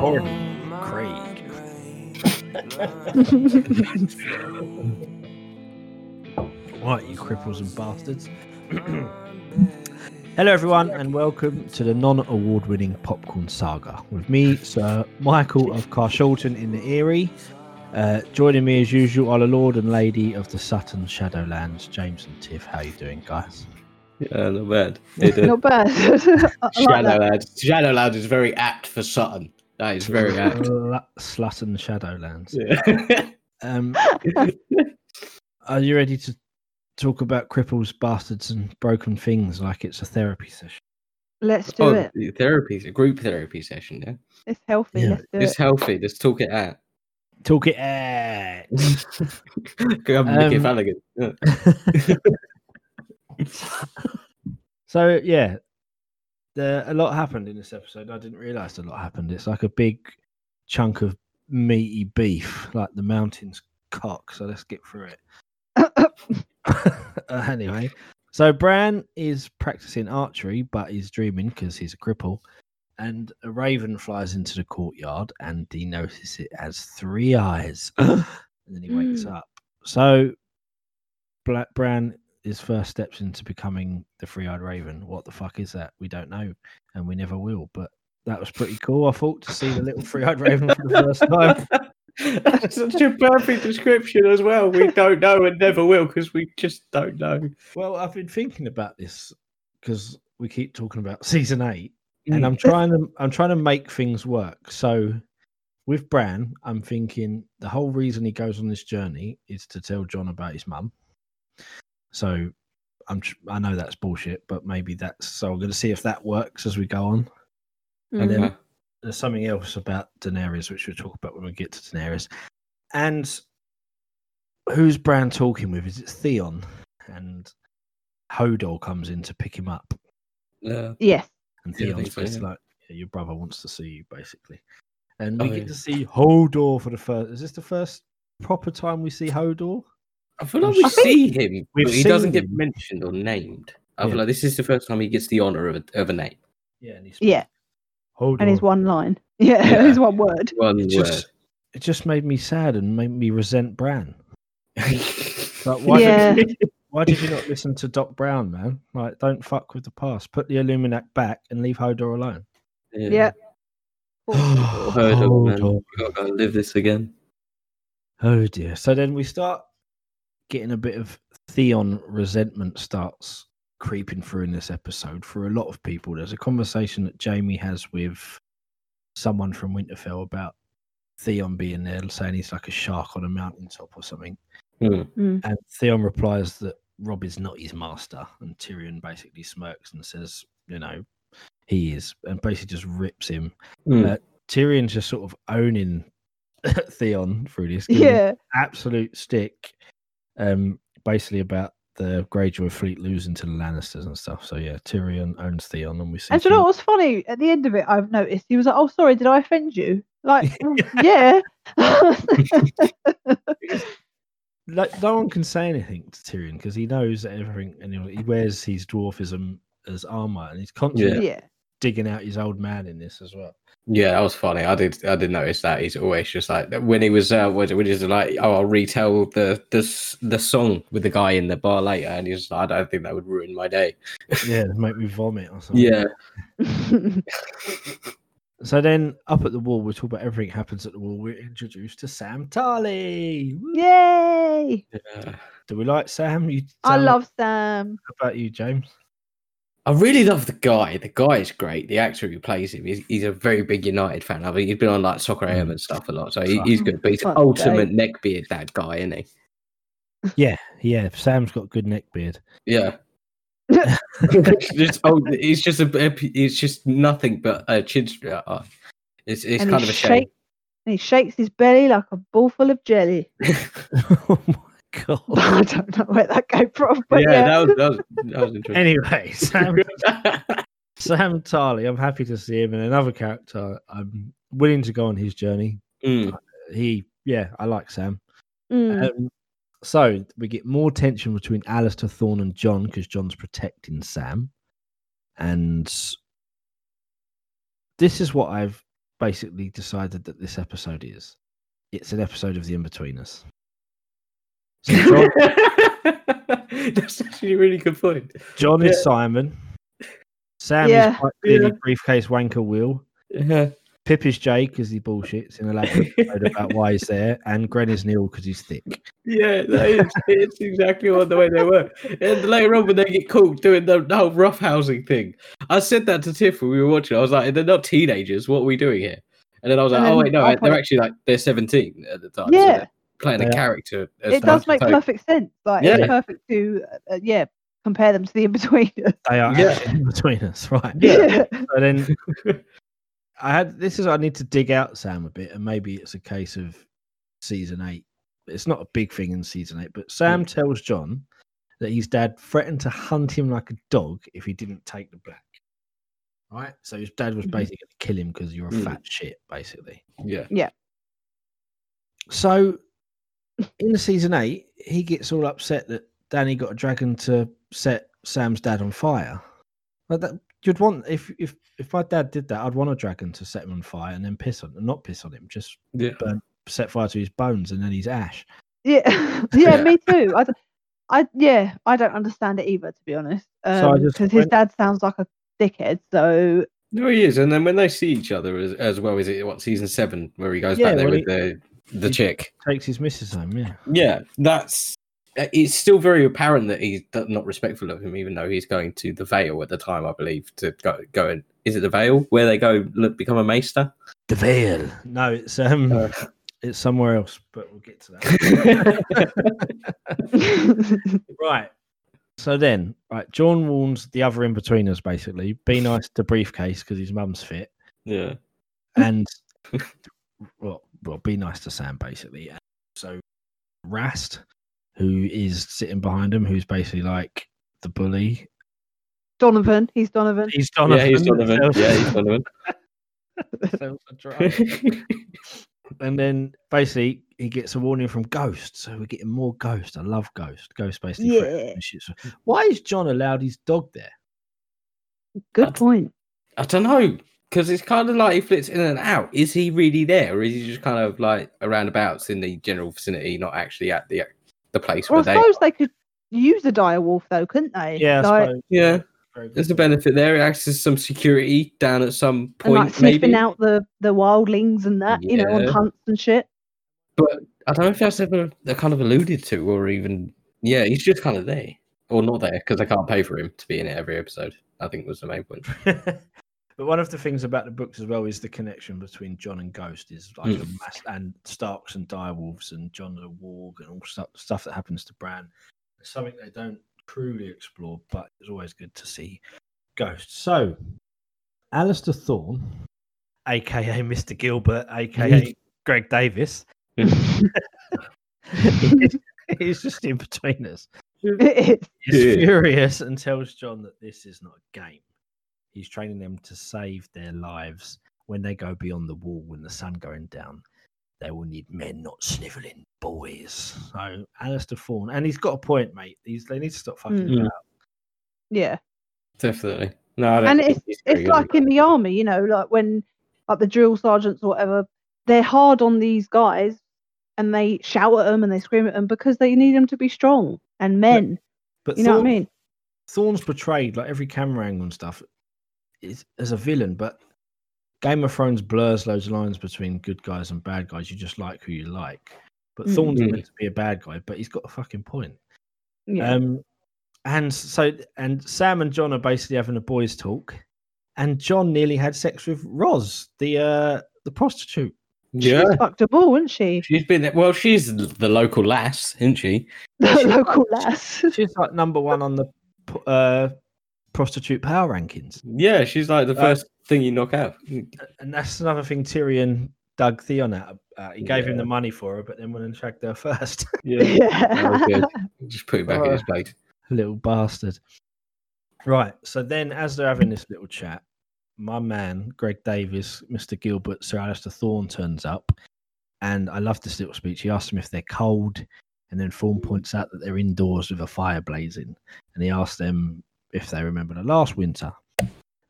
Record. Craig. What, you cripples and bastards. Hello everyone and welcome to the non-award winning Popcorn Saga with me, Sir Michael of Carshalton in the Eyrie. Joining me as usual are the Lord and Lady of the Sutton Shadowlands, James and Tiff. How you doing, guys? Yeah, not bad. Not bad. Shadowlands is very apt for Sutton. That is very apt. Slutton Shadowlands. Yeah. Are you ready to talk about cripples, bastards, and broken things like it's a therapy session? Let's do it. Therapy, a group therapy session. Yeah. It's healthy. Yeah. Let's do it. Let's talk it out. Talk it out. So yeah, a lot happened in this episode. I didn't realise a lot happened. It's like a big chunk of meaty beef, like the mountain's cock. So let's get through it. Anyway, so Bran is practising archery, but he's dreaming because he's a cripple. And a raven flies into the courtyard and he notices it has three eyes. And then he wakes up. So Bran... his first steps into becoming the Three-Eyed Raven. What the fuck is that? We don't know, and we never will. But that was pretty cool, I thought, to see the little Three-Eyed Raven for the first time. That's such a perfect description as well. We don't know and never will because we just don't know. Well, I've been thinking about this because we keep talking about season 8, and I'm trying to make things work. So with Bran, I'm thinking the whole reason he goes on this journey is to tell John about his mum. So I know that's bullshit, but maybe that's... So I'm going to see if that works as we go on. Mm-hmm. And then there's something else about Daenerys, which we'll talk about when we get to Daenerys. And who's Bran talking with? Is it Theon? And Hodor comes in to pick him up. Yeah. And Theon's just like, yeah, your brother wants to see you, basically. And we get to see Hodor for the first... Is this the first proper time we see Hodor? I feel like we see him, but he doesn't get mentioned or named. I feel like this is the first time he gets the honour of a name. Yeah, and his one line. Yeah, his one word. It just made me sad and made me resent Bran. Like, why did you not listen to Doc Brown, man? Like, don't fuck with the past. Put the Illuminati back and leave Hodor alone. Yeah. Hodor, man. We've got to live this again. Oh, dear. So then we start... getting a bit of Theon resentment starts creeping through in this episode for a lot of people. There's a conversation that Jamie has with someone from Winterfell about Theon being there, saying he's like a shark on a mountaintop or something. And Theon replies that Robb is not his master, and Tyrion basically smirks and says, you know, he is, and basically just rips him. Tyrion's just sort of owning Theon through this absolute stick. Basically about the Greyjoy fleet losing to the Lannisters and stuff. So yeah, Tyrion owns Theon, and we see. And you know what's funny? At the end of it, I've noticed he was like, "Oh, sorry, did I offend you?" Like, yeah. Like, no one can say anything to Tyrion because he knows that everything. Anyway, he wears his dwarfism as armor, and he's constantly digging out his old man in this as well. Yeah, that was funny. I did notice that he's always just like when he was I'll retell the song with the guy in the bar later, and he's just like, I don't think that would ruin my day. Yeah, it'd make me vomit or something. Yeah. So then up at the wall, we talk about everything happens at the wall. We're introduced to Sam Tarly. Yay! Yeah. Do we like Sam? I love Sam. How about you, James? I really love the guy. The guy is great. The actor who plays him, he's a very big United fan. I mean, he's been on like Soccer AM and stuff a lot, so he's good. But he's an ultimate neckbeard, that guy, isn't he? Yeah. Sam's got good neckbeard. Yeah. It's just nothing but a chin strap. It's kind of a shame. And he shakes his belly like a ball full of jelly. Oh my God. I don't know where that came from. But that was interesting. Anyway, Sam Tarly, I'm happy to see him in another character. I'm willing to go on his journey. I like Sam. So we get more tension between Alistair Thorne and John because John's protecting Sam. And this is what I've basically decided that this episode is. It's an episode of The Inbetweeners. So John... That's actually a really good point. John is Simon. Sam is quite clearly briefcase wanker Will. Yeah. Pip is Jay because he bullshits in a elaborate episode about why he's there, and Gren is Neil because he's thick. Yeah, it's exactly the way they work. And later on when they get caught doing the whole roughhousing thing, I said that to Tiff when we were watching. I was like, they're not teenagers. What are we doing here? And then I was like, oh wait, no, they're actually like they're 17 at the time. Yeah, so playing a character. As it does make perfect sense. Like it's perfect to compare them to the Inbetweeners. They are Inbetweeners, right? Yeah. So then. I need to dig out Sam a bit, and maybe it's a case of season 8. It's not a big thing in season 8, but Sam tells John that his dad threatened to hunt him like a dog if he didn't take the black. Right? So his dad was basically going to kill him because you're a fat shit, basically. Yeah. Yeah. So in season 8, he gets all upset that Danny got a dragon to set Sam's dad on fire. Like that. You'd want if my dad did that, I'd want a dragon to set him on fire and then not piss on him, just set fire to his bones and then his ash. Yeah, yeah, me too. I don't understand it either, to be honest. Because his dad sounds like a dickhead. So no, he is. And then when they see each other as well, is it what season 7 where he goes back there with the chick, takes his missus home. Yeah, yeah, that's. It's still very apparent that he's not respectful of him, even though he's going to the Vale at the time, I believe, to go and... Is it the Vale where they go become a maester? The Vale. No, it's somewhere else, but we'll get to that. Right. So then, John warns the other Inbetweeners, basically, be nice to Briefcase because his mum's fit. Yeah. And, well, be nice to Sam, basically. So, Rast... who is sitting behind him, who's basically like the bully. Donovan. He's Donovan. He's Donovan. And then basically he gets a warning from Ghost. So we're getting more Ghost. I love Ghost. Ghost basically. Yeah. Why is John allowed his dog there? Good point. I don't know. Because it's kind of like he flits in and out. Is he really there? Or is he just kind of like around abouts in the general vicinity, not actually at the place where I suppose they could use a dire wolf though, couldn't they? Yeah, like, I suppose. Yeah. There's a benefit there. It acts as some security down at some point. And like sniffing out the wildlings and that, you know, on hunts and shit. But I don't know if that's ever kind of alluded to or even he's just kind of there. Or not there, because they can't pay for him to be in it every episode, I think was the main point. But one of the things about the books as well is the connection between John and Ghost is like a mass, and Starks and Direwolves and John the Warg and all stuff that happens to Bran. It's something they don't truly explore, but it's always good to see Ghost. So, Alistair Thorne, a.k.a. Mr. Gilbert, a.k.a. Greg Davis, he's just in between us. He's furious and tells John that this is not a game. He's training them to save their lives. When they go beyond the wall, when the sun going down, they will need men, not snivelling boys. So, Alistair Thorne. And he's got a point, mate. They need to stop fucking about. Yeah. Definitely. No, I don't and it's like in the army, you know, like when the drill sergeants or whatever, they're hard on these guys and they shout at them and they scream at them because they need them to be strong and men. But you know what I mean? Thorne's portrayed, like every camera angle and stuff, is as a villain, but Game of Thrones blurs those lines between good guys and bad guys. You just like who you like. But Thorne's meant to be a bad guy, but he's got a fucking point. Yeah. And Sam and John are basically having a boys' talk, and John nearly had sex with Roz, the prostitute. Yeah, she's fucked a ball, isn't she? She's been she's the local lass, isn't she? The local lass. She's like number one on the prostitute power rankings. Yeah, she's like the first thing you knock out. And that's another thing Tyrion dug Theon out. He gave him the money for her, but then went and shagged her first. Just put him back in his plate. Little bastard. Right, so then as they're having this little chat, my man, Greg Davis, Mr. Gilbert, Sir Alistair Thorne turns up, and I love this little speech. He asks them if they're cold, and then Thorne points out that they're indoors with a fire blazing, and he asks them if they remember the last winter.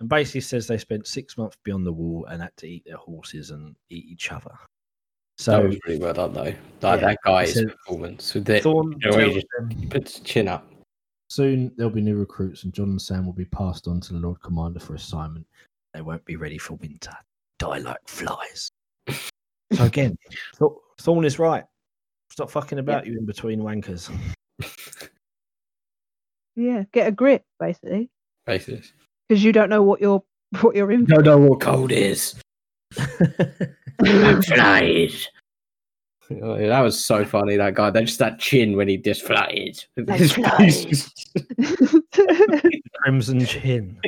and basically says they spent 6 months beyond the wall and had to eat their horses and eat each other. So that was really well done, though. Like, yeah, that guy's performance with it. He puts his chin up. Soon there'll be new recruits, and Jon and Sam will be passed on to the Lord Commander for assignment. They won't be ready for winter. Die like flies. So again, Thorne is right. Stop fucking about, you in between wankers. Yeah, get a grip, basically. Basically, because you don't know what you're in. Don't know what cold is. Flies. Oh, yeah, that was so funny. That guy, that just that chin when he just flies. Crimson chin.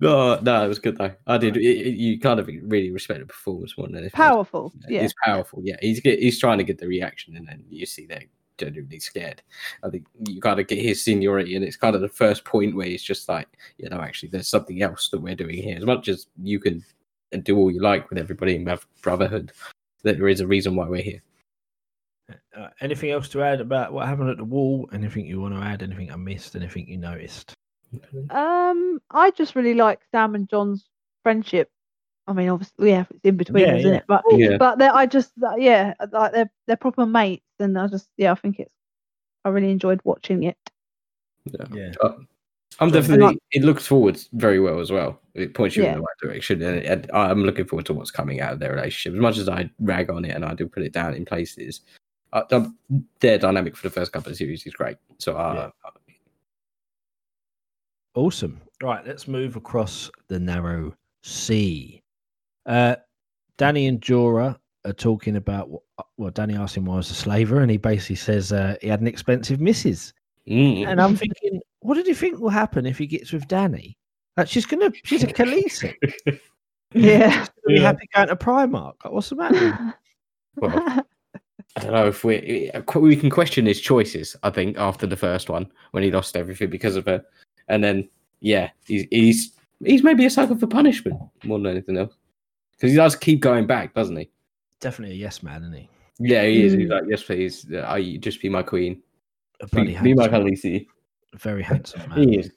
No, it was good though. I did. You kind of really respect the performance more than anything. Powerful. Yeah, he's powerful. Yeah, he's trying to get the reaction, and then you see they're genuinely scared. I think you kind of get his seniority, and it's kind of the first point where he's just like, you know, actually, there's something else that we're doing here. As much as you can do all you like with everybody and have brotherhood, there is a reason why we're here. Anything else to add about what happened at the wall? Anything you want to add? Anything I missed? Anything you noticed? I just really like Sam and John's friendship. I mean, obviously, yeah, it's in between, isn't it? But like they're proper mates, and I just I really enjoyed watching it. Yeah. I'm definitely. It looks forward very well as well. It points you in the right direction, and I'm looking forward to what's coming out of their relationship. As much as I rag on it, and I do put it down in places, their dynamic for the first couple of series is great. So. Awesome. Right, let's move across the narrow sea. Danny and Jorah are talking about Danny asked him why he was a slaver, and he basically says he had an expensive missus. Mm. And I'm thinking, what did you think will happen if he gets with Danny? Like, she's a Khaleesi. She's really happy going to Primark. Like, what's the matter? Well, I don't know if we can question his choices, I think, after the first one when he lost everything because of her. And then, he's maybe a sucker for punishment more than anything else, because he does keep going back, doesn't he? Definitely a yes man, isn't he? Yeah, he is. He's like, yes, please, just be my queen. Be my Khaleesi. A very handsome man. He is.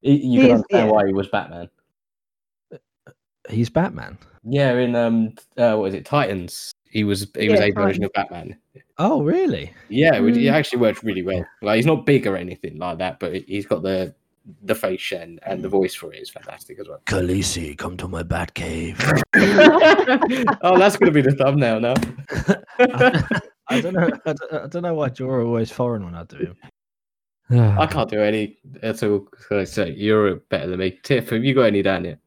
He can understand why he was Batman. He's Batman. Yeah, in what is it? Titans. He was a version of Batman. Oh, really? Yeah, it actually worked really well. Like, he's not big or anything like that, but he's got the face Shen and the voice for it is fantastic as well. Khaleesi, come to my bat cave. Oh, that's going to be the thumbnail now. I don't know why Jorah always foreign when I do him. I can't do any at all. So you're better than me. Tiff, have you got any down yet?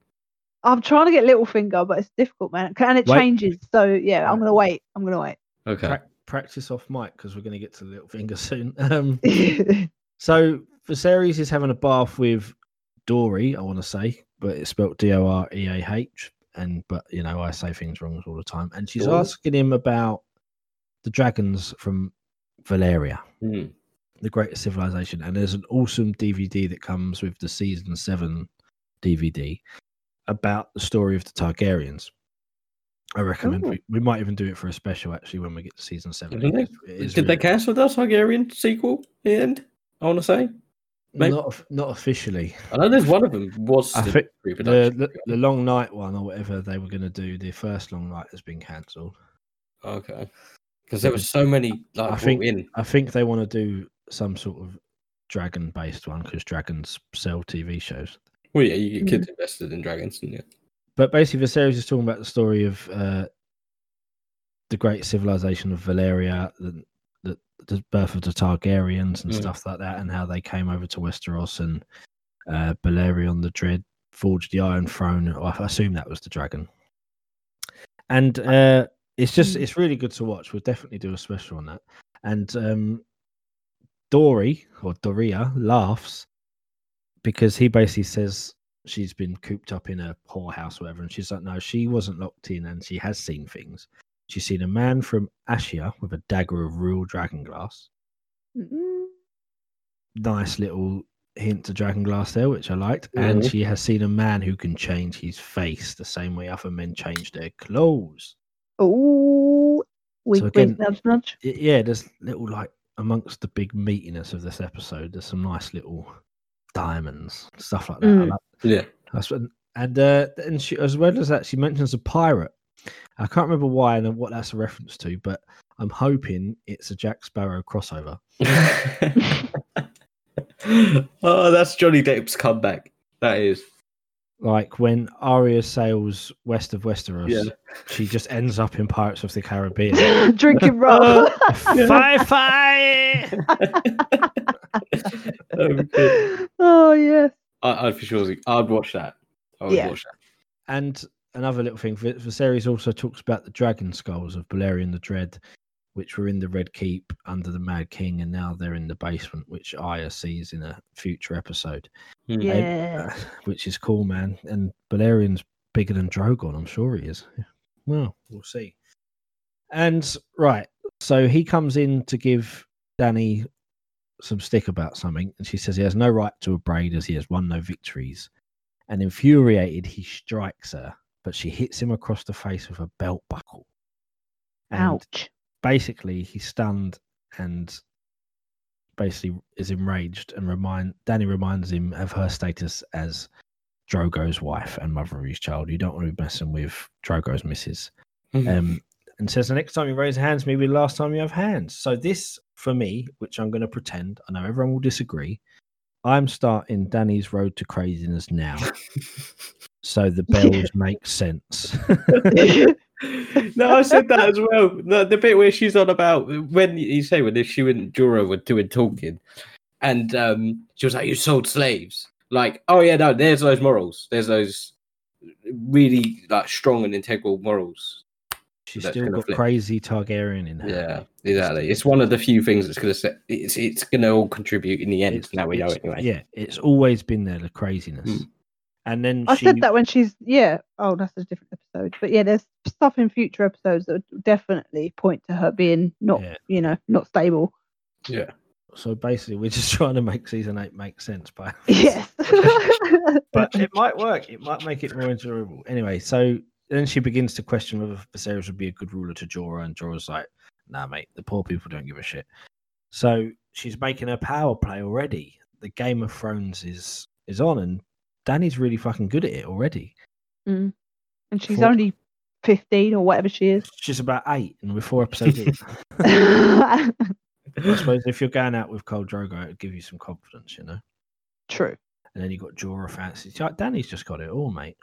I'm trying to get Littlefinger, but it's difficult, man. And it changes. So, yeah, I'm going to wait. Okay. Practice off mic because we're going to get to Littlefinger soon. So Viserys is having a bath with Doreah, I want to say, but it's spelled Doreah, but you know I say things wrong all the time. And she's asking him about the dragons from Valyria, the greatest civilization. And there's an awesome DVD that comes with the season 7 DVD about the story of the Targaryens. I recommend we might even do it for a special actually when we get to season 7. Did they cancel the Targaryen sequel in the end? I want to say. Maybe. Not officially. I know there's one of them was the Long Night one or whatever they were going to do. The first Long Night has been cancelled. Okay, because there were so many. Like, I think they want to do some sort of dragon-based one because dragons sell TV shows. Well, yeah, you get kids invested in dragons, and but basically, Viserys is talking about the story of the great civilization of Valyria. The birth of the Targaryens and stuff like that, and how they came over to Westeros and Balerion the Dread forged the Iron Throne. I assume that was the dragon. And it's really good to watch. We'll definitely do a special on that. And Doreah laughs because he basically says she's been cooped up in a whorehouse or whatever, and she's like, no, she wasn't locked in and she has seen things. She's seen a man from Ashia with a dagger of real dragonglass. Mm-hmm. Nice little hint to dragonglass there, which I liked. Mm-hmm. And she has seen a man who can change his face the same way other men change their clothes. Oh, nudge. There's little like amongst the big meatiness of this episode, there's some nice little diamonds, stuff like that. Yeah. And she, as well as that, she mentions a pirate. I can't remember why and what that's a reference to, but I'm hoping it's a Jack Sparrow crossover. Oh, that's Johnny Depp's comeback. That is. Like when Arya sails west of Westeros, she just ends up in Pirates of the Caribbean. Drinking rum. Fi-fi! Oh, yeah. I for sure I'd watch that. Watch that. And another little thing, Viserys also talks about the dragon skulls of Balerion the Dread, which were in the Red Keep under the Mad King, and now they're in the basement, which Arya sees in a future episode. Yeah. Which is cool, man. And Balerion's bigger than Drogon, I'm sure he is. Yeah. Well, we'll see. And, right, so he comes in to give Dany some stick about something, and she says he has no right to a braid as he has won no victories. And infuriated, he strikes her, but she hits him across the face with a belt buckle. And ouch. Basically, he's stunned and basically is enraged, and Dany reminds him of her status as Drogo's wife and mother of his child. You don't want to be messing with Drogo's missus. And says, the next time you raise hands, maybe the last time you have hands. So this, for me, which I'm going to pretend, I know everyone will disagree, I'm starting Dany's road to craziness now. So the bells make sense. No, I said that as well. The bit where she's on about when you say when she and Jorah were doing talking, and she was like, "You sold slaves." Like, oh yeah, no, there's those morals. There's those really like strong and integral morals. She's still got crazy Targaryen in her. Yeah, exactly. It's one of the few things that's going to set. It's going to all contribute in the end. Now we know it anyway. Yeah, it's always been there, the craziness. And then I said that when she's Oh, that's a different episode. But yeah, there's stuff in future episodes that would definitely point to her being not stable. Yeah. So basically, we're just trying to make season 8 make sense, by yes. But it might work. It might make it more enjoyable. Anyway, so then she begins to question whether Viserys would be a good ruler to Jorah, and Jorah's like, "Nah, mate, the poor people don't give a shit." So she's making her power play already. The Game of Thrones is on, and Dany's really fucking good at it already. And she's only 15 or whatever she is. She's about 8, and we're 4 episodes in. I suppose if you're going out with Khal Drogo, it would give you some confidence, you know? True. And then you've got Jorah fancy. Dany's just got it all, mate.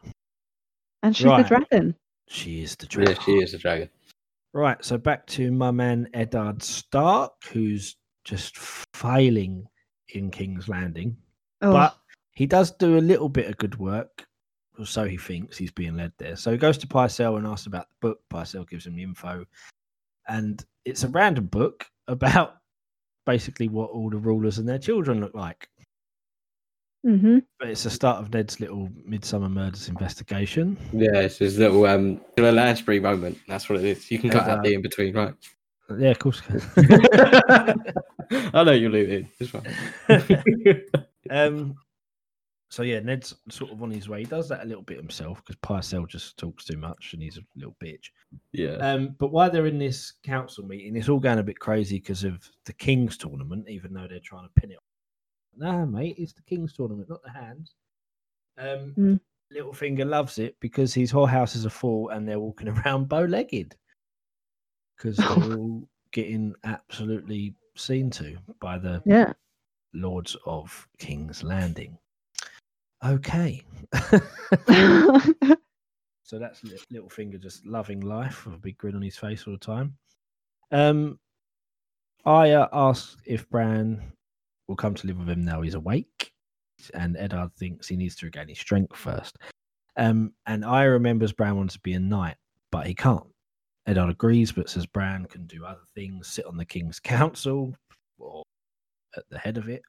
And she's the dragon. She is the dragon. Yeah, she is the dragon. Right, so back to my man Eddard Stark, who's just failing in King's Landing. Oh. But he does do a little bit of good work, or so he thinks, he's being led there. So he goes to Pycelle and asks about the book. Pycelle gives him the info. And it's a random book about basically what all the rulers and their children look like. But it's the start of Ned's little Midsummer Murders investigation. Yeah, it's his little Lansbury moment. That's what it is. You can cut out the in between, right? Yeah, of course. I know you'll leave it in. It's fine. So yeah, Ned's sort of on his way. He does that a little bit himself because Pycelle just talks too much and he's a little bitch. Yeah. But while they're in this council meeting, it's all going a bit crazy because of the King's tournament, even though they're trying to pin it on. Nah, mate, it's the King's tournament, not the hands. Littlefinger loves it because his whorehouses are full and they're walking around bow-legged because they're all getting absolutely seen to by the Lords of King's Landing. Okay. So that's Littlefinger just loving life with a big grin on his face all the time. Arya asks if Bran will come to live with him now he's awake, and Eddard thinks he needs to regain his strength first. And Arya remembers Bran wants to be a knight, but he can't. Eddard agrees, but says Bran can do other things, sit on the King's Council or at the head of it.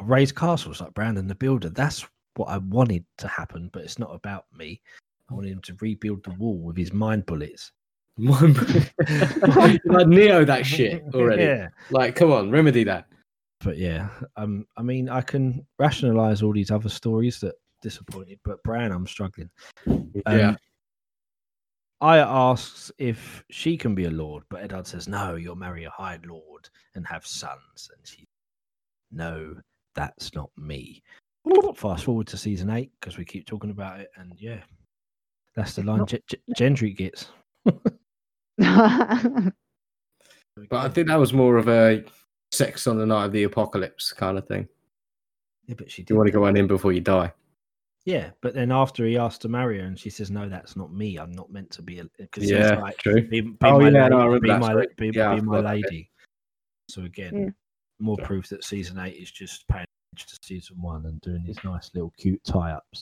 Raise castles like Brandon the Builder. That's what I wanted to happen, but it's not about me. I wanted him to rebuild the wall with his mind bullets. Like Neo, that shit already. Yeah. Like, come on, remedy that. But yeah, I mean, I can rationalize all these other stories that disappointed, but Bran, I'm struggling. Aya asks if she can be a lord, but Eddard says, no, you'll marry a high lord and have sons. And she. No, That's Not Me. Fast forward to season 8 because we keep talking about it, and yeah, that's the line Gendry gets. But I think that was more of a sex on the night of the apocalypse kind of thing. Yeah, but she did. You want to go on in before you die. Yeah, but then after he asked to marry her, and she says, "No, that's not me. I'm not meant to be." Yeah, like, true. Be my lady. So again, more proof that season 8 is just paying to season 1 and doing these nice little cute tie-ups.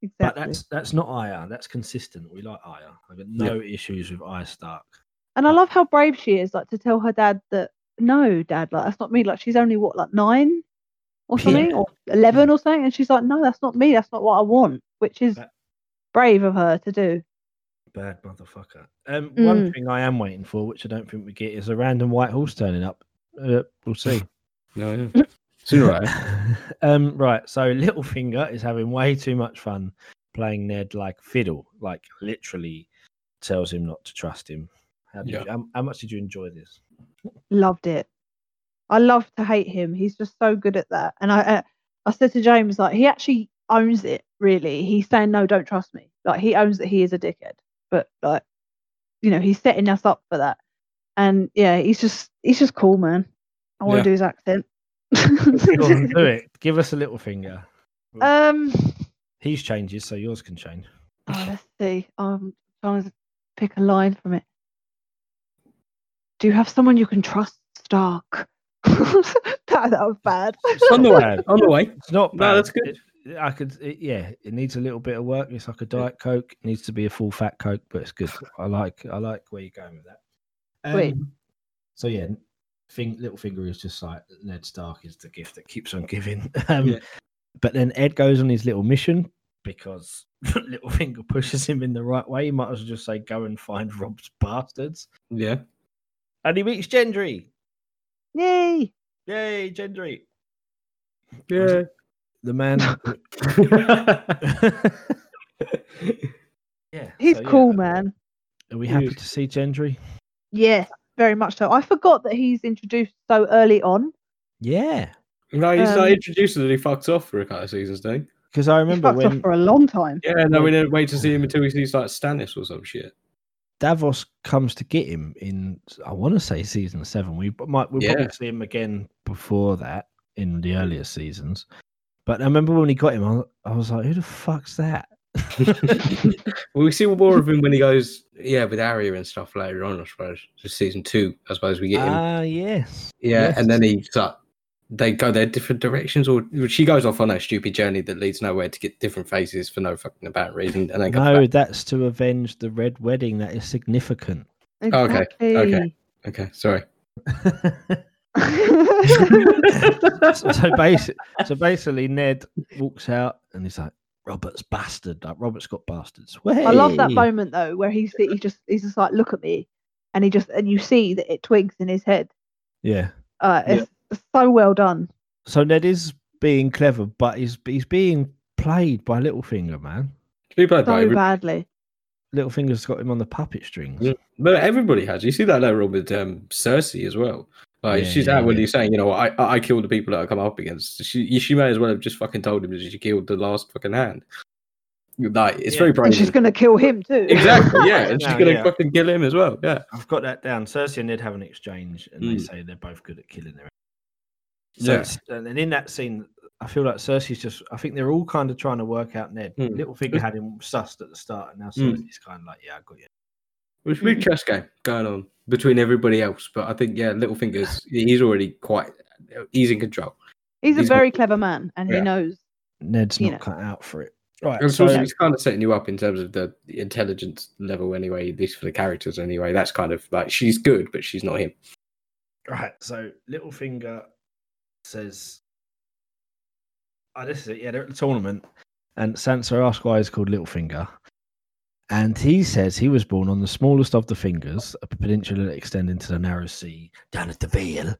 Exactly. But that's not Arya. That's consistent. We like Arya. I've got no issues with Arya Stark. And I love how brave she is, like, to tell her dad that, "No, Dad, like, that's not me." Like, she's only, what, like 9 or something, or 11 or something, and she's like, "No, that's not me. That's not what I want," which is brave of her to do. Bad motherfucker. One thing I am waiting for, which I don't think we get, is a random white horse turning up. We'll see. Sooner or later. Right, so Littlefinger is having way too much fun playing Ned like fiddle, like literally tells him not to trust him. How much did you enjoy this? Loved it. I love to hate him. He's just so good at that. And I said to James, like, he actually owns it, really. He's saying, "No, don't trust me." Like, he owns that he is a dickhead. But, like, you know, he's setting us up for that. And, yeah, he's just cool, man. I want to do his accent. Go on, do it. Give us a Littlefinger. His changes, so yours can change. Oh, let's see. I'm trying to pick a line from it. "Do you have someone you can trust, Stark?" that was bad. On the way. It's not bad. No, that's good. It needs a little bit of work. It's like a Diet Coke. It needs to be a full fat Coke, but it's good. I like where you're going with that. So yeah. Littlefinger is just like, Ned Stark is the gift that keeps on giving. But then Ed goes on his little mission because Littlefinger pushes him in the right way. He might as well just say, "Go and find Robb's bastards." Yeah. And he meets Gendry. Yay, Gendry. Yeah. The man. He's cool, man. Are we happy to see Gendry? Yes. Very much so. I forgot that he's introduced so early on. Yeah. No, he's not introduced and he fucks off for a couple of seasons, don't he? Because I remember he fucks off for a long time. Yeah, no, we didn't wait to see him until he sees like Stannis or some shit. Davos comes to get him in, I want to say, season 7. We'll probably see him again before that in the earlier seasons. But I remember when he got him, I was like, "Who the fuck's that?" Well, we see more of him when he goes with Arya and stuff later on, I suppose. Just season 2, I suppose, we get him. Yes. And then he's like, they go their different directions, or she goes off on a stupid journey that leads nowhere to get different faces for no fucking apparent reason. And then that's to avenge the Red Wedding. That is significant. Exactly. Okay. Sorry. So basically, Ned walks out and he's like, "Robert's bastard." Like, Robert's got bastards. Hey. I love that moment though, where he's just like, "Look at me," and and you see that it twigs in his head. Yeah. It's so well done. So Ned is being clever, but he's being played by Littlefinger, man. So badly. Littlefinger's got him on the puppet strings. Yeah. But everybody has. You see that later on with Cersei as well. Like, she's he's saying, "You know, I killed the people that I come up against." She may as well have just fucking told him that she killed the last fucking hand. Like, it's very brave. And she's going to kill him too. Exactly, yeah. And she's going to fucking kill him as well, yeah. I've got that down. Cersei and Ned have an exchange, and they say they're both good at killing their enemies. So and in that scene, I feel like Cersei's just... I think they're all kind of trying to work out Ned. Littlefinger had him sussed at the start, and now Cersei's kind of like, "Yeah, I got you." There's a weird chess game going on between everybody else, but I think, Littlefinger's, he's already he's in control. He's a very clever man, and he knows. Ned's not cut out for it. Right. So he's kind of setting you up in terms of the intelligence level anyway, at least for the characters anyway. That's kind of like, she's good, but she's not him. Right, so Littlefinger says, this is it, they're at the tournament, and Sansa asks why he's called Littlefinger. And he says he was born on the smallest of the fingers, a peninsula extending to the narrow sea down at the Vale,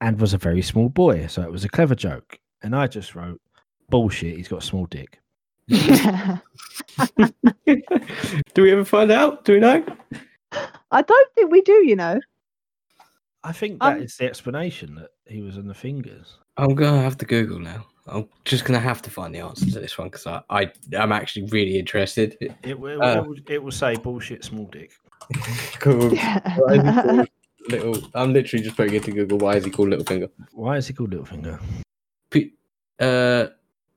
and was a very small boy. So it was a clever joke. And I just wrote, "Bullshit, he's got a small dick." Do we ever find out? Do we know? I don't think we do, you know. I think that is the explanation, that he was in the fingers. I'm going to have to Google now. I'm just going to have to find the answer to this one because I'm actually really interested. It will say bullshit small dick. Cool. Yeah. I'm literally just putting it to Google. Why is he called Littlefinger?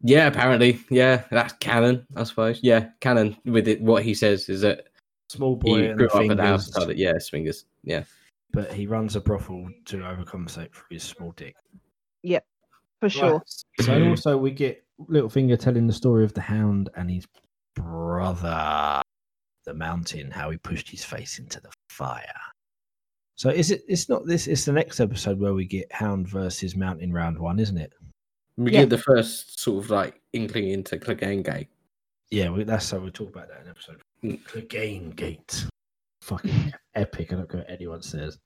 Yeah, apparently. Yeah, that's canon, I suppose. Yeah, canon with it. What he says is that small boy he grew up in the house. Yeah, his fingers. Yeah. But he runs a brothel to overcompensate for his small dick. Yep, for sure. Right. So also we get Littlefinger telling the story of the Hound and his brother, the Mountain, how he pushed his face into the fire. So it's not this, it's the next episode where we get Hound versus Mountain round one, isn't it? We get the first sort of like inkling into Clegane Gate. Yeah, that's how we talk about that in episode. Clegane Gate. Fucking epic. I don't care what anyone says.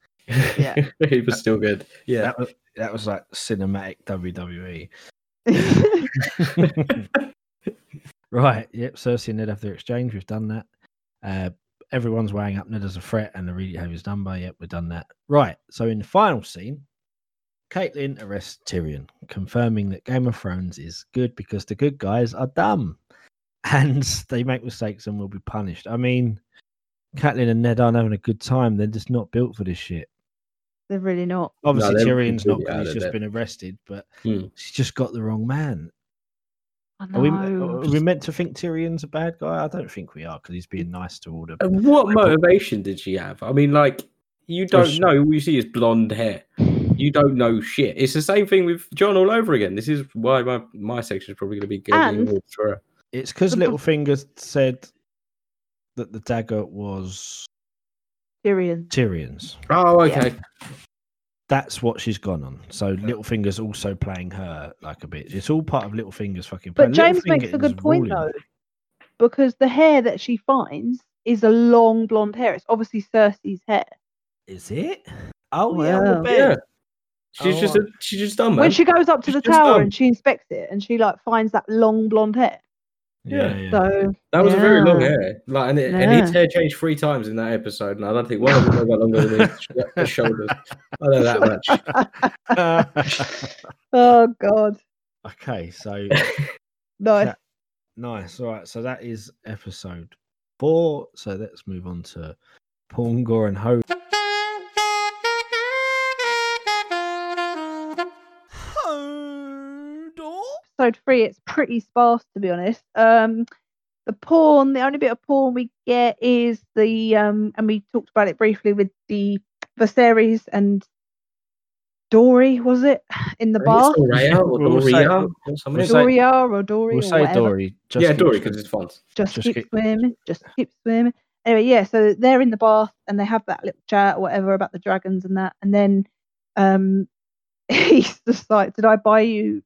Yeah. It was still good. Yeah. That was like cinematic WWE. Right. Yep. Cersei and Ned have their exchange. We've done that. Everyone's weighing up Ned as a threat and the reading is done by. Yep. We've done that. Right. So in the final scene, Caitlyn arrests Tyrion, confirming that Game of Thrones is good because the good guys are dumb and they make mistakes and will be punished. I mean, Catelyn and Ned aren't having a good time. They're just not built for this shit. They're really not. Obviously, Tyrion's not because he's just been arrested, but she's just got the wrong man. I know. Are we meant to think Tyrion's a bad guy? I don't think we are because he's being nice to all the... And what motivation did she have? I mean, like, you don't know. All you see is blonde hair. You don't know shit. It's the same thing with John all over again. This is why my section is probably going to be getting through. It's because Littlefinger said... that the dagger was Tyrion's. Oh, okay. Yeah. That's what she's gone on. So Littlefinger's also playing her like a bitch. It's all part of Littlefinger's fucking play. But James makes a good point, though, because the hair that she finds is a long blonde hair. It's obviously Cersei's hair. Is it? Oh, yeah. Yeah. She's just dumb. When she goes up to the tower and she inspects it and she like finds that long blonde hair. Yeah. So that was a very long hair. Like, and his hair changed 3 times in that episode, and I don't think one of them got longer than his shoulders. I know that much. Oh God. Okay, so nice. All right, so that is episode 4. So let's move on to Pawngur and Ho. Episode 3, it's pretty sparse, to be honest. The only bit of pawn we get is the and we talked about it briefly with the Viserys and Doreah, was it? In the bar? Doreah. We'll say Doreah. Yeah, Doreah, because it's fun. Just keep swimming. Anyway, yeah, so they're in the bath and they have that little chat or whatever about the dragons and that. And then he's just like, did I buy you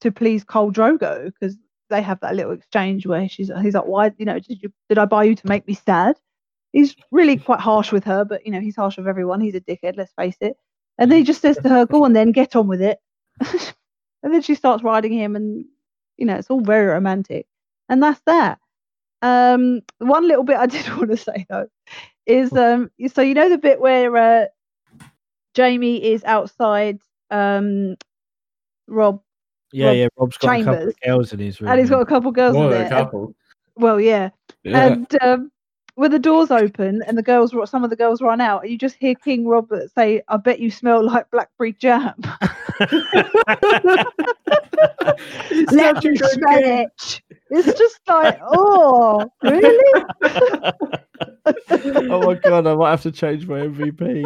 to please Khal Drogo? Because they have that little exchange where he's like, why, you know, did I buy you to make me sad? He's really quite harsh with her, but, you know, he's harsh with everyone. He's a dickhead, let's face it. And then he just says to her, go on then, get on with it. And then she starts riding him and, you know, it's all very romantic. And that's that. One little bit I did want to say, though, is, so you know the bit where Jamie is outside Robb. Yeah, Rob's got Chambers. A couple of girls in his room. And he's got a couple of girls in there. And when the doors open and some of the girls run out, you just hear King Robert say, I bet you smell like blackberry jam. Let you smell it. It's just like, oh, really? Oh my God, I might have to change my MVP.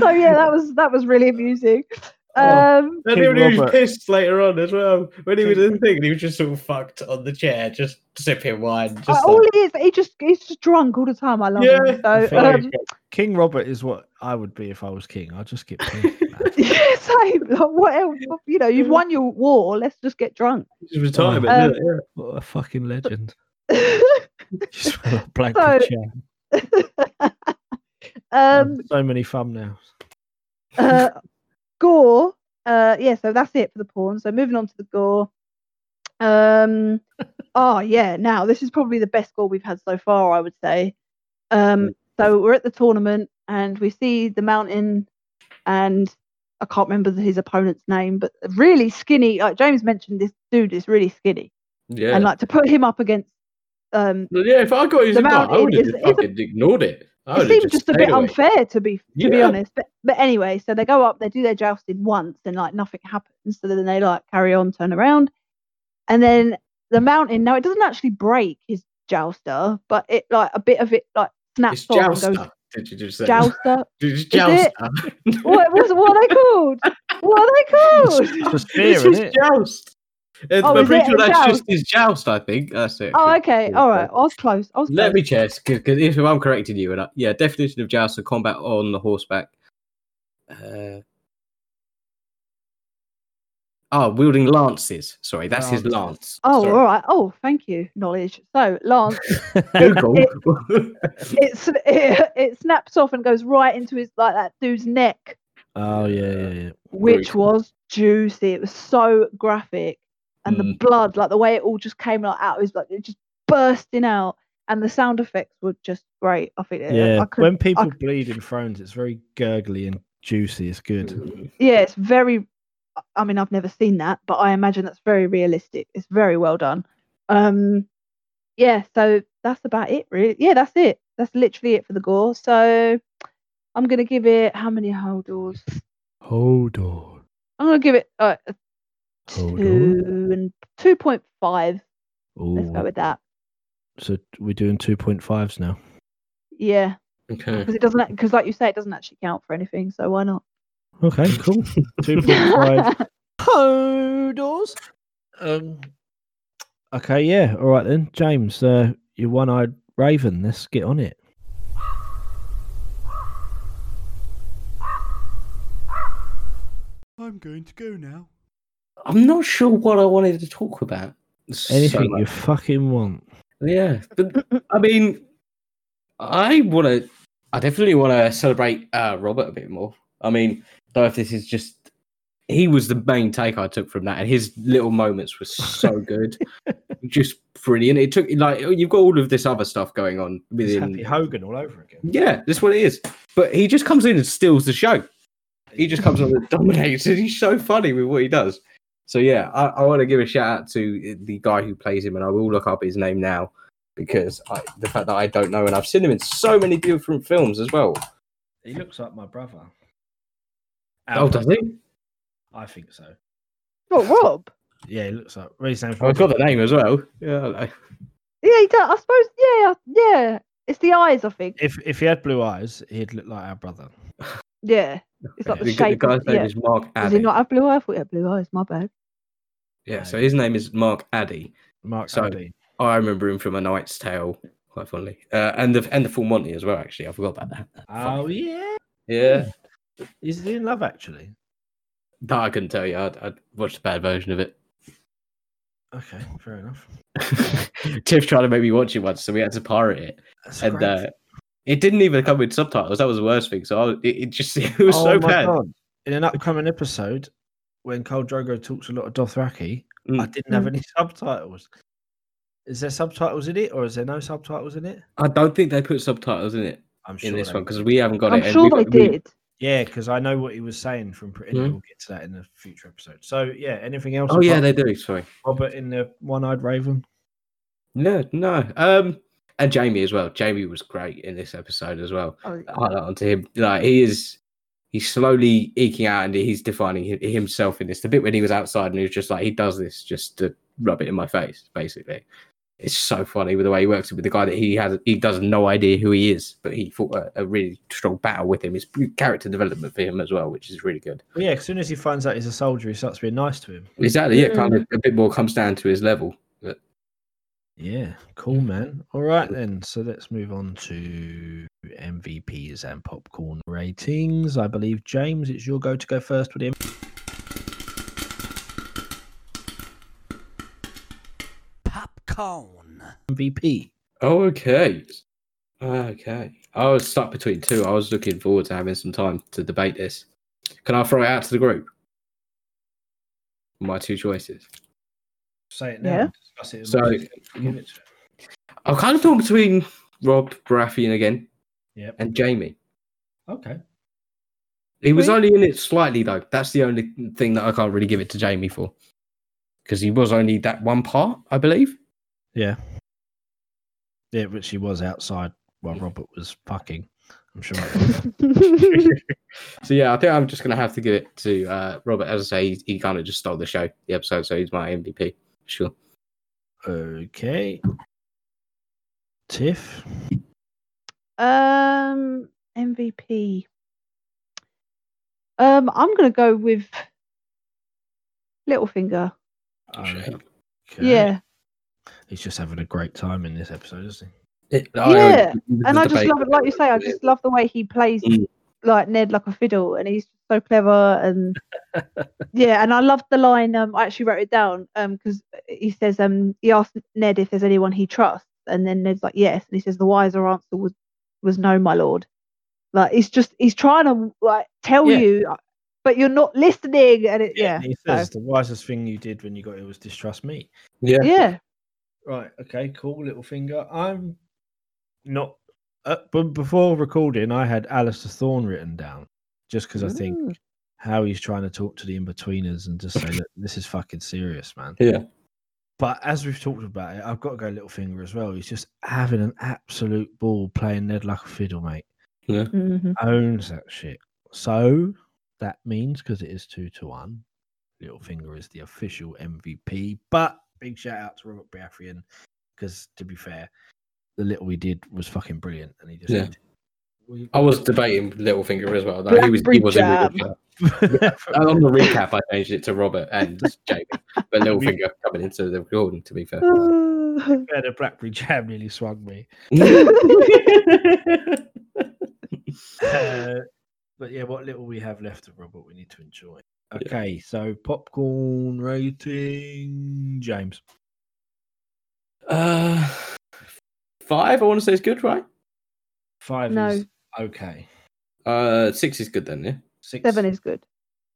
So yeah, that was really amusing. And then he was pissed later on as well. When he was in the thing, he was just all fucked on the chair, just sipping wine. Just all he is, he's just drunk all the time. I love him. So, King Robert is what I would be if I was king. I'd just get pissed. Yeah, same. Like, what else? You know, you've won your war. Let's just get drunk. It's retirement. What a fucking legend. Just a blank chair. So many thumbnails. Gore, so that's it for the porn. So moving on to the gore. Now this is probably the best gore we've had so far, I would say. So we're at the tournament and we see the Mountain and I can't remember his opponent's name, but really skinny. Like James mentioned, this dude is really skinny. Yeah. And like to put him up against. Yeah, if I got his guy, I would have fucking ignored it. It seemed just a bit unfair, to be honest. But anyway, so they go up, they do their jousting once, and like nothing happens. So then they like carry on, turn around, and then the Mountain. Now it doesn't actually break his jouster, but it like a bit of it like snaps off. Jouster. And goes, did you just say jouster? Did you jouster? What are they called? What are they called? It's just joust. I'm pretty sure that's just his joust, I think. That's it. Oh, okay. All right. I was close. Let me check, because if I'm correcting you, definition of joust, and combat on the horseback. Wielding lances. Sorry, that's his lance. Oh, sorry. All right. Oh, thank you, knowledge. So, lance. Google. It snaps off and goes right into his, like that dude's neck. Oh, yeah. Which was juicy. It was so graphic. And the blood, like the way it all just came out, is like it just bursting out, and the sound effects were just great. I think. Yeah, when people bleed in Thrones, it's very gurgly and juicy. It's good. Yeah, it's very. I mean, I've never seen that, but I imagine that's very realistic. It's very well done. So that's about it, really. Yeah, that's it. That's literally it for the gore. So I'm gonna give it how many Hodors? Hodor. I'm gonna give it. 2.5. Let's go with that. So we're doing 2.5s now. Yeah. Okay. Because like you say, it doesn't actually count for anything. So why not? Okay. Cool. 2.5 Hodors. Okay. Yeah. All right then, James. Your one-eyed raven. Let's get on it. I'm going to go now. I'm not sure what I wanted to talk about. Anything you fucking want. Yeah. But, I mean, I definitely want to celebrate Robert a bit more. I mean, though if this is just... He was the main take I took from that, and his little moments were so good. Just brilliant. It took... Like, you've got all of this other stuff going on within... It's Happy Hogan all over again. Yeah, that's what it is. But he just comes in and steals the show. He just comes on and dominates, and he's so funny with what he does. So, yeah, I want to give a shout-out to the guy who plays him, and I will look up his name now because the fact that I don't know, and I've seen him in so many different films as well. He looks like my brother. Does he? I think so. What, Rob? Yeah, he looks like... Really sounds I've got the name as well. Yeah, hello. Yeah, he does. I suppose, yeah. It's the eyes, I think. If he had blue eyes, he'd look like our brother. Yeah. It's like the guy's name is Mark Addy. Does he not have blue eyes? I thought he had blue eyes, my bad. Yeah, so his name is Mark Addy. I remember him from A Knight's Tale, quite fondly. And the Full Monty as well, actually. I forgot about that. Oh, yeah. Yeah. Is he in Love, Actually? No, I couldn't tell you. I watched a bad version of it. Okay, fair enough. Tiff tried to make me watch it once, so we had to pirate it. That's and great. It didn't even come with subtitles. That was the worst thing. So it was so bad. God. In an upcoming episode, when Khal Drogo talks a lot of Dothraki, I didn't have any subtitles. Is there subtitles in it, or is there no subtitles in it? I don't think they put subtitles in it. I'm sure in this one because we haven't got it. I'm sure they did. Yeah, because I know what he was saying from Britain. We'll get to that in a future episode. So yeah, anything else? Oh yeah, they do. Sorry, Robert in the One-Eyed Raven. No. And Jamie as well. Jamie was great in this episode as well. Oh, yeah. Highlight onto him. Like he's slowly eking out, and he's defining himself in this. The bit when he was outside and he was just like, he does this just to rub it in my face, basically. It's so funny with the way he works with the guy that he does no idea who he is, but he fought a really strong battle with him. It's character development for him as well, which is really good. Well, yeah, as soon as he finds out he's a soldier, he starts being nice to him. Exactly, yeah. Kind of a bit more comes down to his level. Yeah, cool, man. All right, then. So let's move on to MVPs and popcorn ratings. I believe, James, it's your go to go first with him. Popcorn. MVP. Oh, okay. I was stuck between two. I was looking forward to having some time to debate this. Can I throw it out to the group? My two choices. Say it now. Yeah. Discuss it. So, I'm kind of torn between Rob, Baratheon again, Yep. And Jaime. Okay. He was only in it slightly, though. That's the only thing that I can't really give it to Jaime for. Because he was only that one part, I believe. Yeah. Yeah, but she was outside while Robert was fucking. I'm sure. So, yeah, I think I'm just going to have to give it to Robert. As I say, he kind of just stole the show, the episode, so he's my MVP. Sure. Okay. Tiff? MVP. I'm going to go with Littlefinger. Okay. Yeah. He's just having a great time in this episode, isn't he? Yeah. And I just love it. Like you say, I just love the way he plays like Ned like a fiddle, and he's so clever. And yeah, and I love the line. I actually wrote it down because he says, he asked Ned if there's anyone he trusts. And then Ned's like, yes. And he says, the wiser answer was no, my lord. Like, it's just, he's trying to like tell you, but you're not listening. And it, yeah. And he says, the wisest thing you did when you got here was distrust me. Yeah. Yeah. Right. Okay. Cool. Littlefinger. I'm not, but before recording, I had Alistair Thorne written down just because I think how he's trying to talk to the Inbetweeners and just say, look, this is fucking serious, man. Yeah. But as we've talked about it, I've got to go Littlefinger as well. He's just having an absolute ball playing Ned like a fiddle, mate. Yeah. Mm-hmm. Owns that shit. So that means, because it is 2-1, Littlefinger is the official MVP. But big shout out to Robert Baratheon, because to be fair, the little he did was fucking brilliant, and he just. Yeah. I was debating Littlefinger as well. Though. He was on the recap. I changed it to Robert and Jamie, but Littlefinger coming into the recording. To be fair, the blackberry jam nearly swung me. But yeah, what little we have left of Robert, we need to enjoy. Okay, so popcorn rating, James. 5. I want to say it's good, right? 5 is okay. 6 is good then, yeah. 7 is good.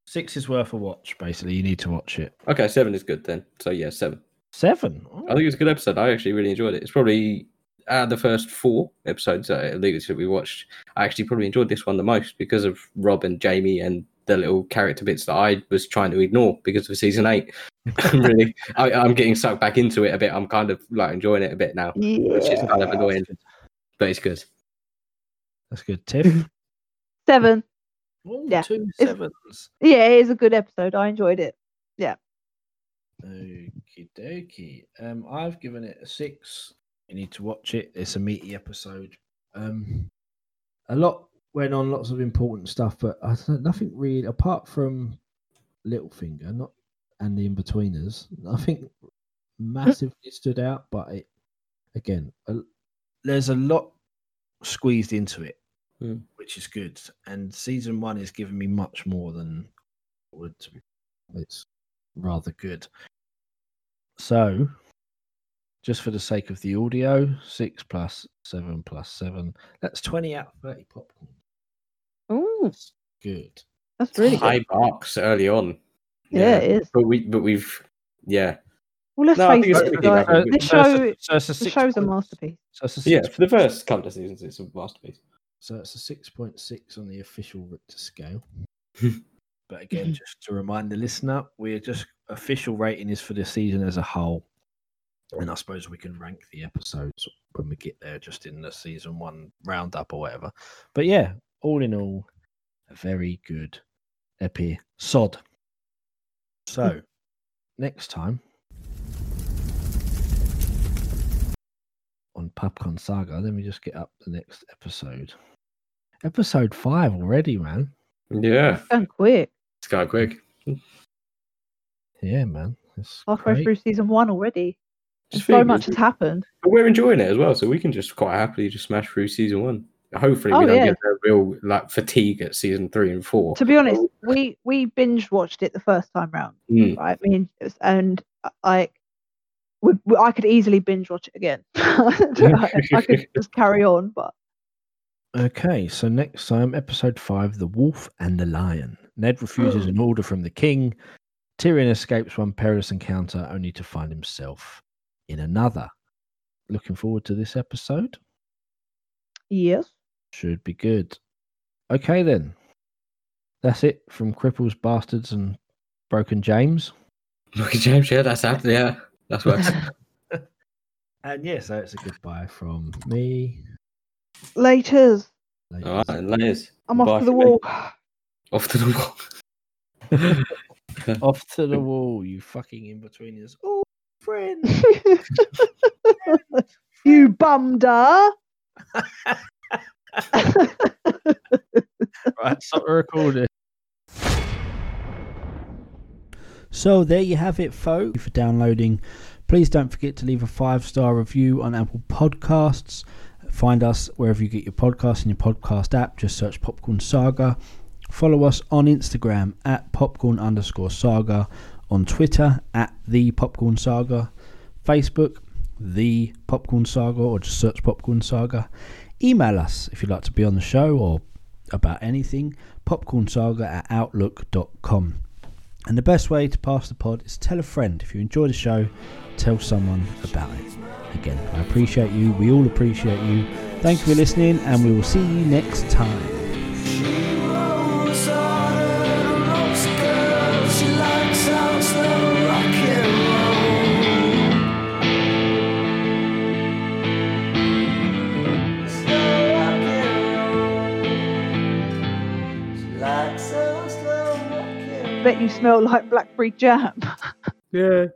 6 is worth a watch. Basically, you need to watch it. Okay, 7 is good then. So yeah, 7. 7. Oh. I think it's a good episode. I actually really enjoyed it. It's probably. Out of the first 4 episodes that we watched, I actually probably enjoyed this one the most because of Rob and Jaime and the little character bits that I was trying to ignore because of season 8. Really, I'm getting sucked back into it a bit. I'm kind of like enjoying it a bit now, which is kind of annoying, but it's good. That's good. Tiff? 7. Ooh, yeah. 2 7s. Yeah, it is a good episode. I enjoyed it. Yeah. Okie dokie. I've given it a 6. You need to watch it. It's a meaty episode. A lot went on, lots of important stuff, but I don't, nothing really, apart from Littlefinger and the Inbetweeners, nothing massively stood out, but it, again, there's a lot squeezed into it, which is good. And season 1 is giving me much more than it would. It's rather good. So... just for the sake of the audio, 6 + 7 + 7. That's 20 out of 30 popcorn. Oh, good. That's really high marks early on. Yeah, it is. But we've well, let's face it. This show's a masterpiece. So it's a for the first couple of seasons, it's a masterpiece. So it's a 6.6 on the official Richter scale. But again, just to remind the listener, we're just official rating is for the season as a whole. And I suppose we can rank the episodes when we get there, just in the season 1 roundup or whatever. But yeah, all in all, a very good episode. So, next time on Popcorn Saga, let me just get up the next episode. Episode 5 already, man. Yeah. It's going quick. It's going quick. Yeah, man. Halfway through season 1 already. So much has happened. But we're enjoying it as well, so we can just quite happily just smash through season 1. Hopefully we don't get that real like fatigue at season 3 and 4. To be honest, we binge watched it the first time round. Right? I mean, and I could easily binge watch it again. I could just carry on, but okay. So next time, episode 5: The Wolf and the Lion. Ned refuses an order from the king. Tyrion escapes one perilous encounter, only to find himself in another. Looking forward to this episode? Yes. Should be good. Okay, then. That's it from Cripples, Bastards, and Broken James. Broken James, yeah, that's happened, yeah. That's works. And yeah, so it's a goodbye from me. Laters. All right, laters. I'm off to the wall. Off to the wall. Off to the wall, you fucking in-betweeners. Oh, friend. You bumda. Right, stop recording. So there you have it, folks. Thank you for downloading. Please don't forget to leave a 5-star review on Apple Podcasts. Find us wherever you get your podcasts in your podcast app. Just search Popcorn Saga. Follow us on Instagram at popcorn_saga. On Twitter at The Popcorn Saga. Facebook, The Popcorn Saga, or just search Popcorn Saga. Email us if you'd like to be on the show or about anything, popcornsaga@outlook.com. And the best way to pass the pod is tell a friend. If you enjoy the show, tell someone about it. Again, I appreciate you. We all appreciate you. Thank you for listening, and we will see you next time. Bet you smell like blackberry jam. Yeah.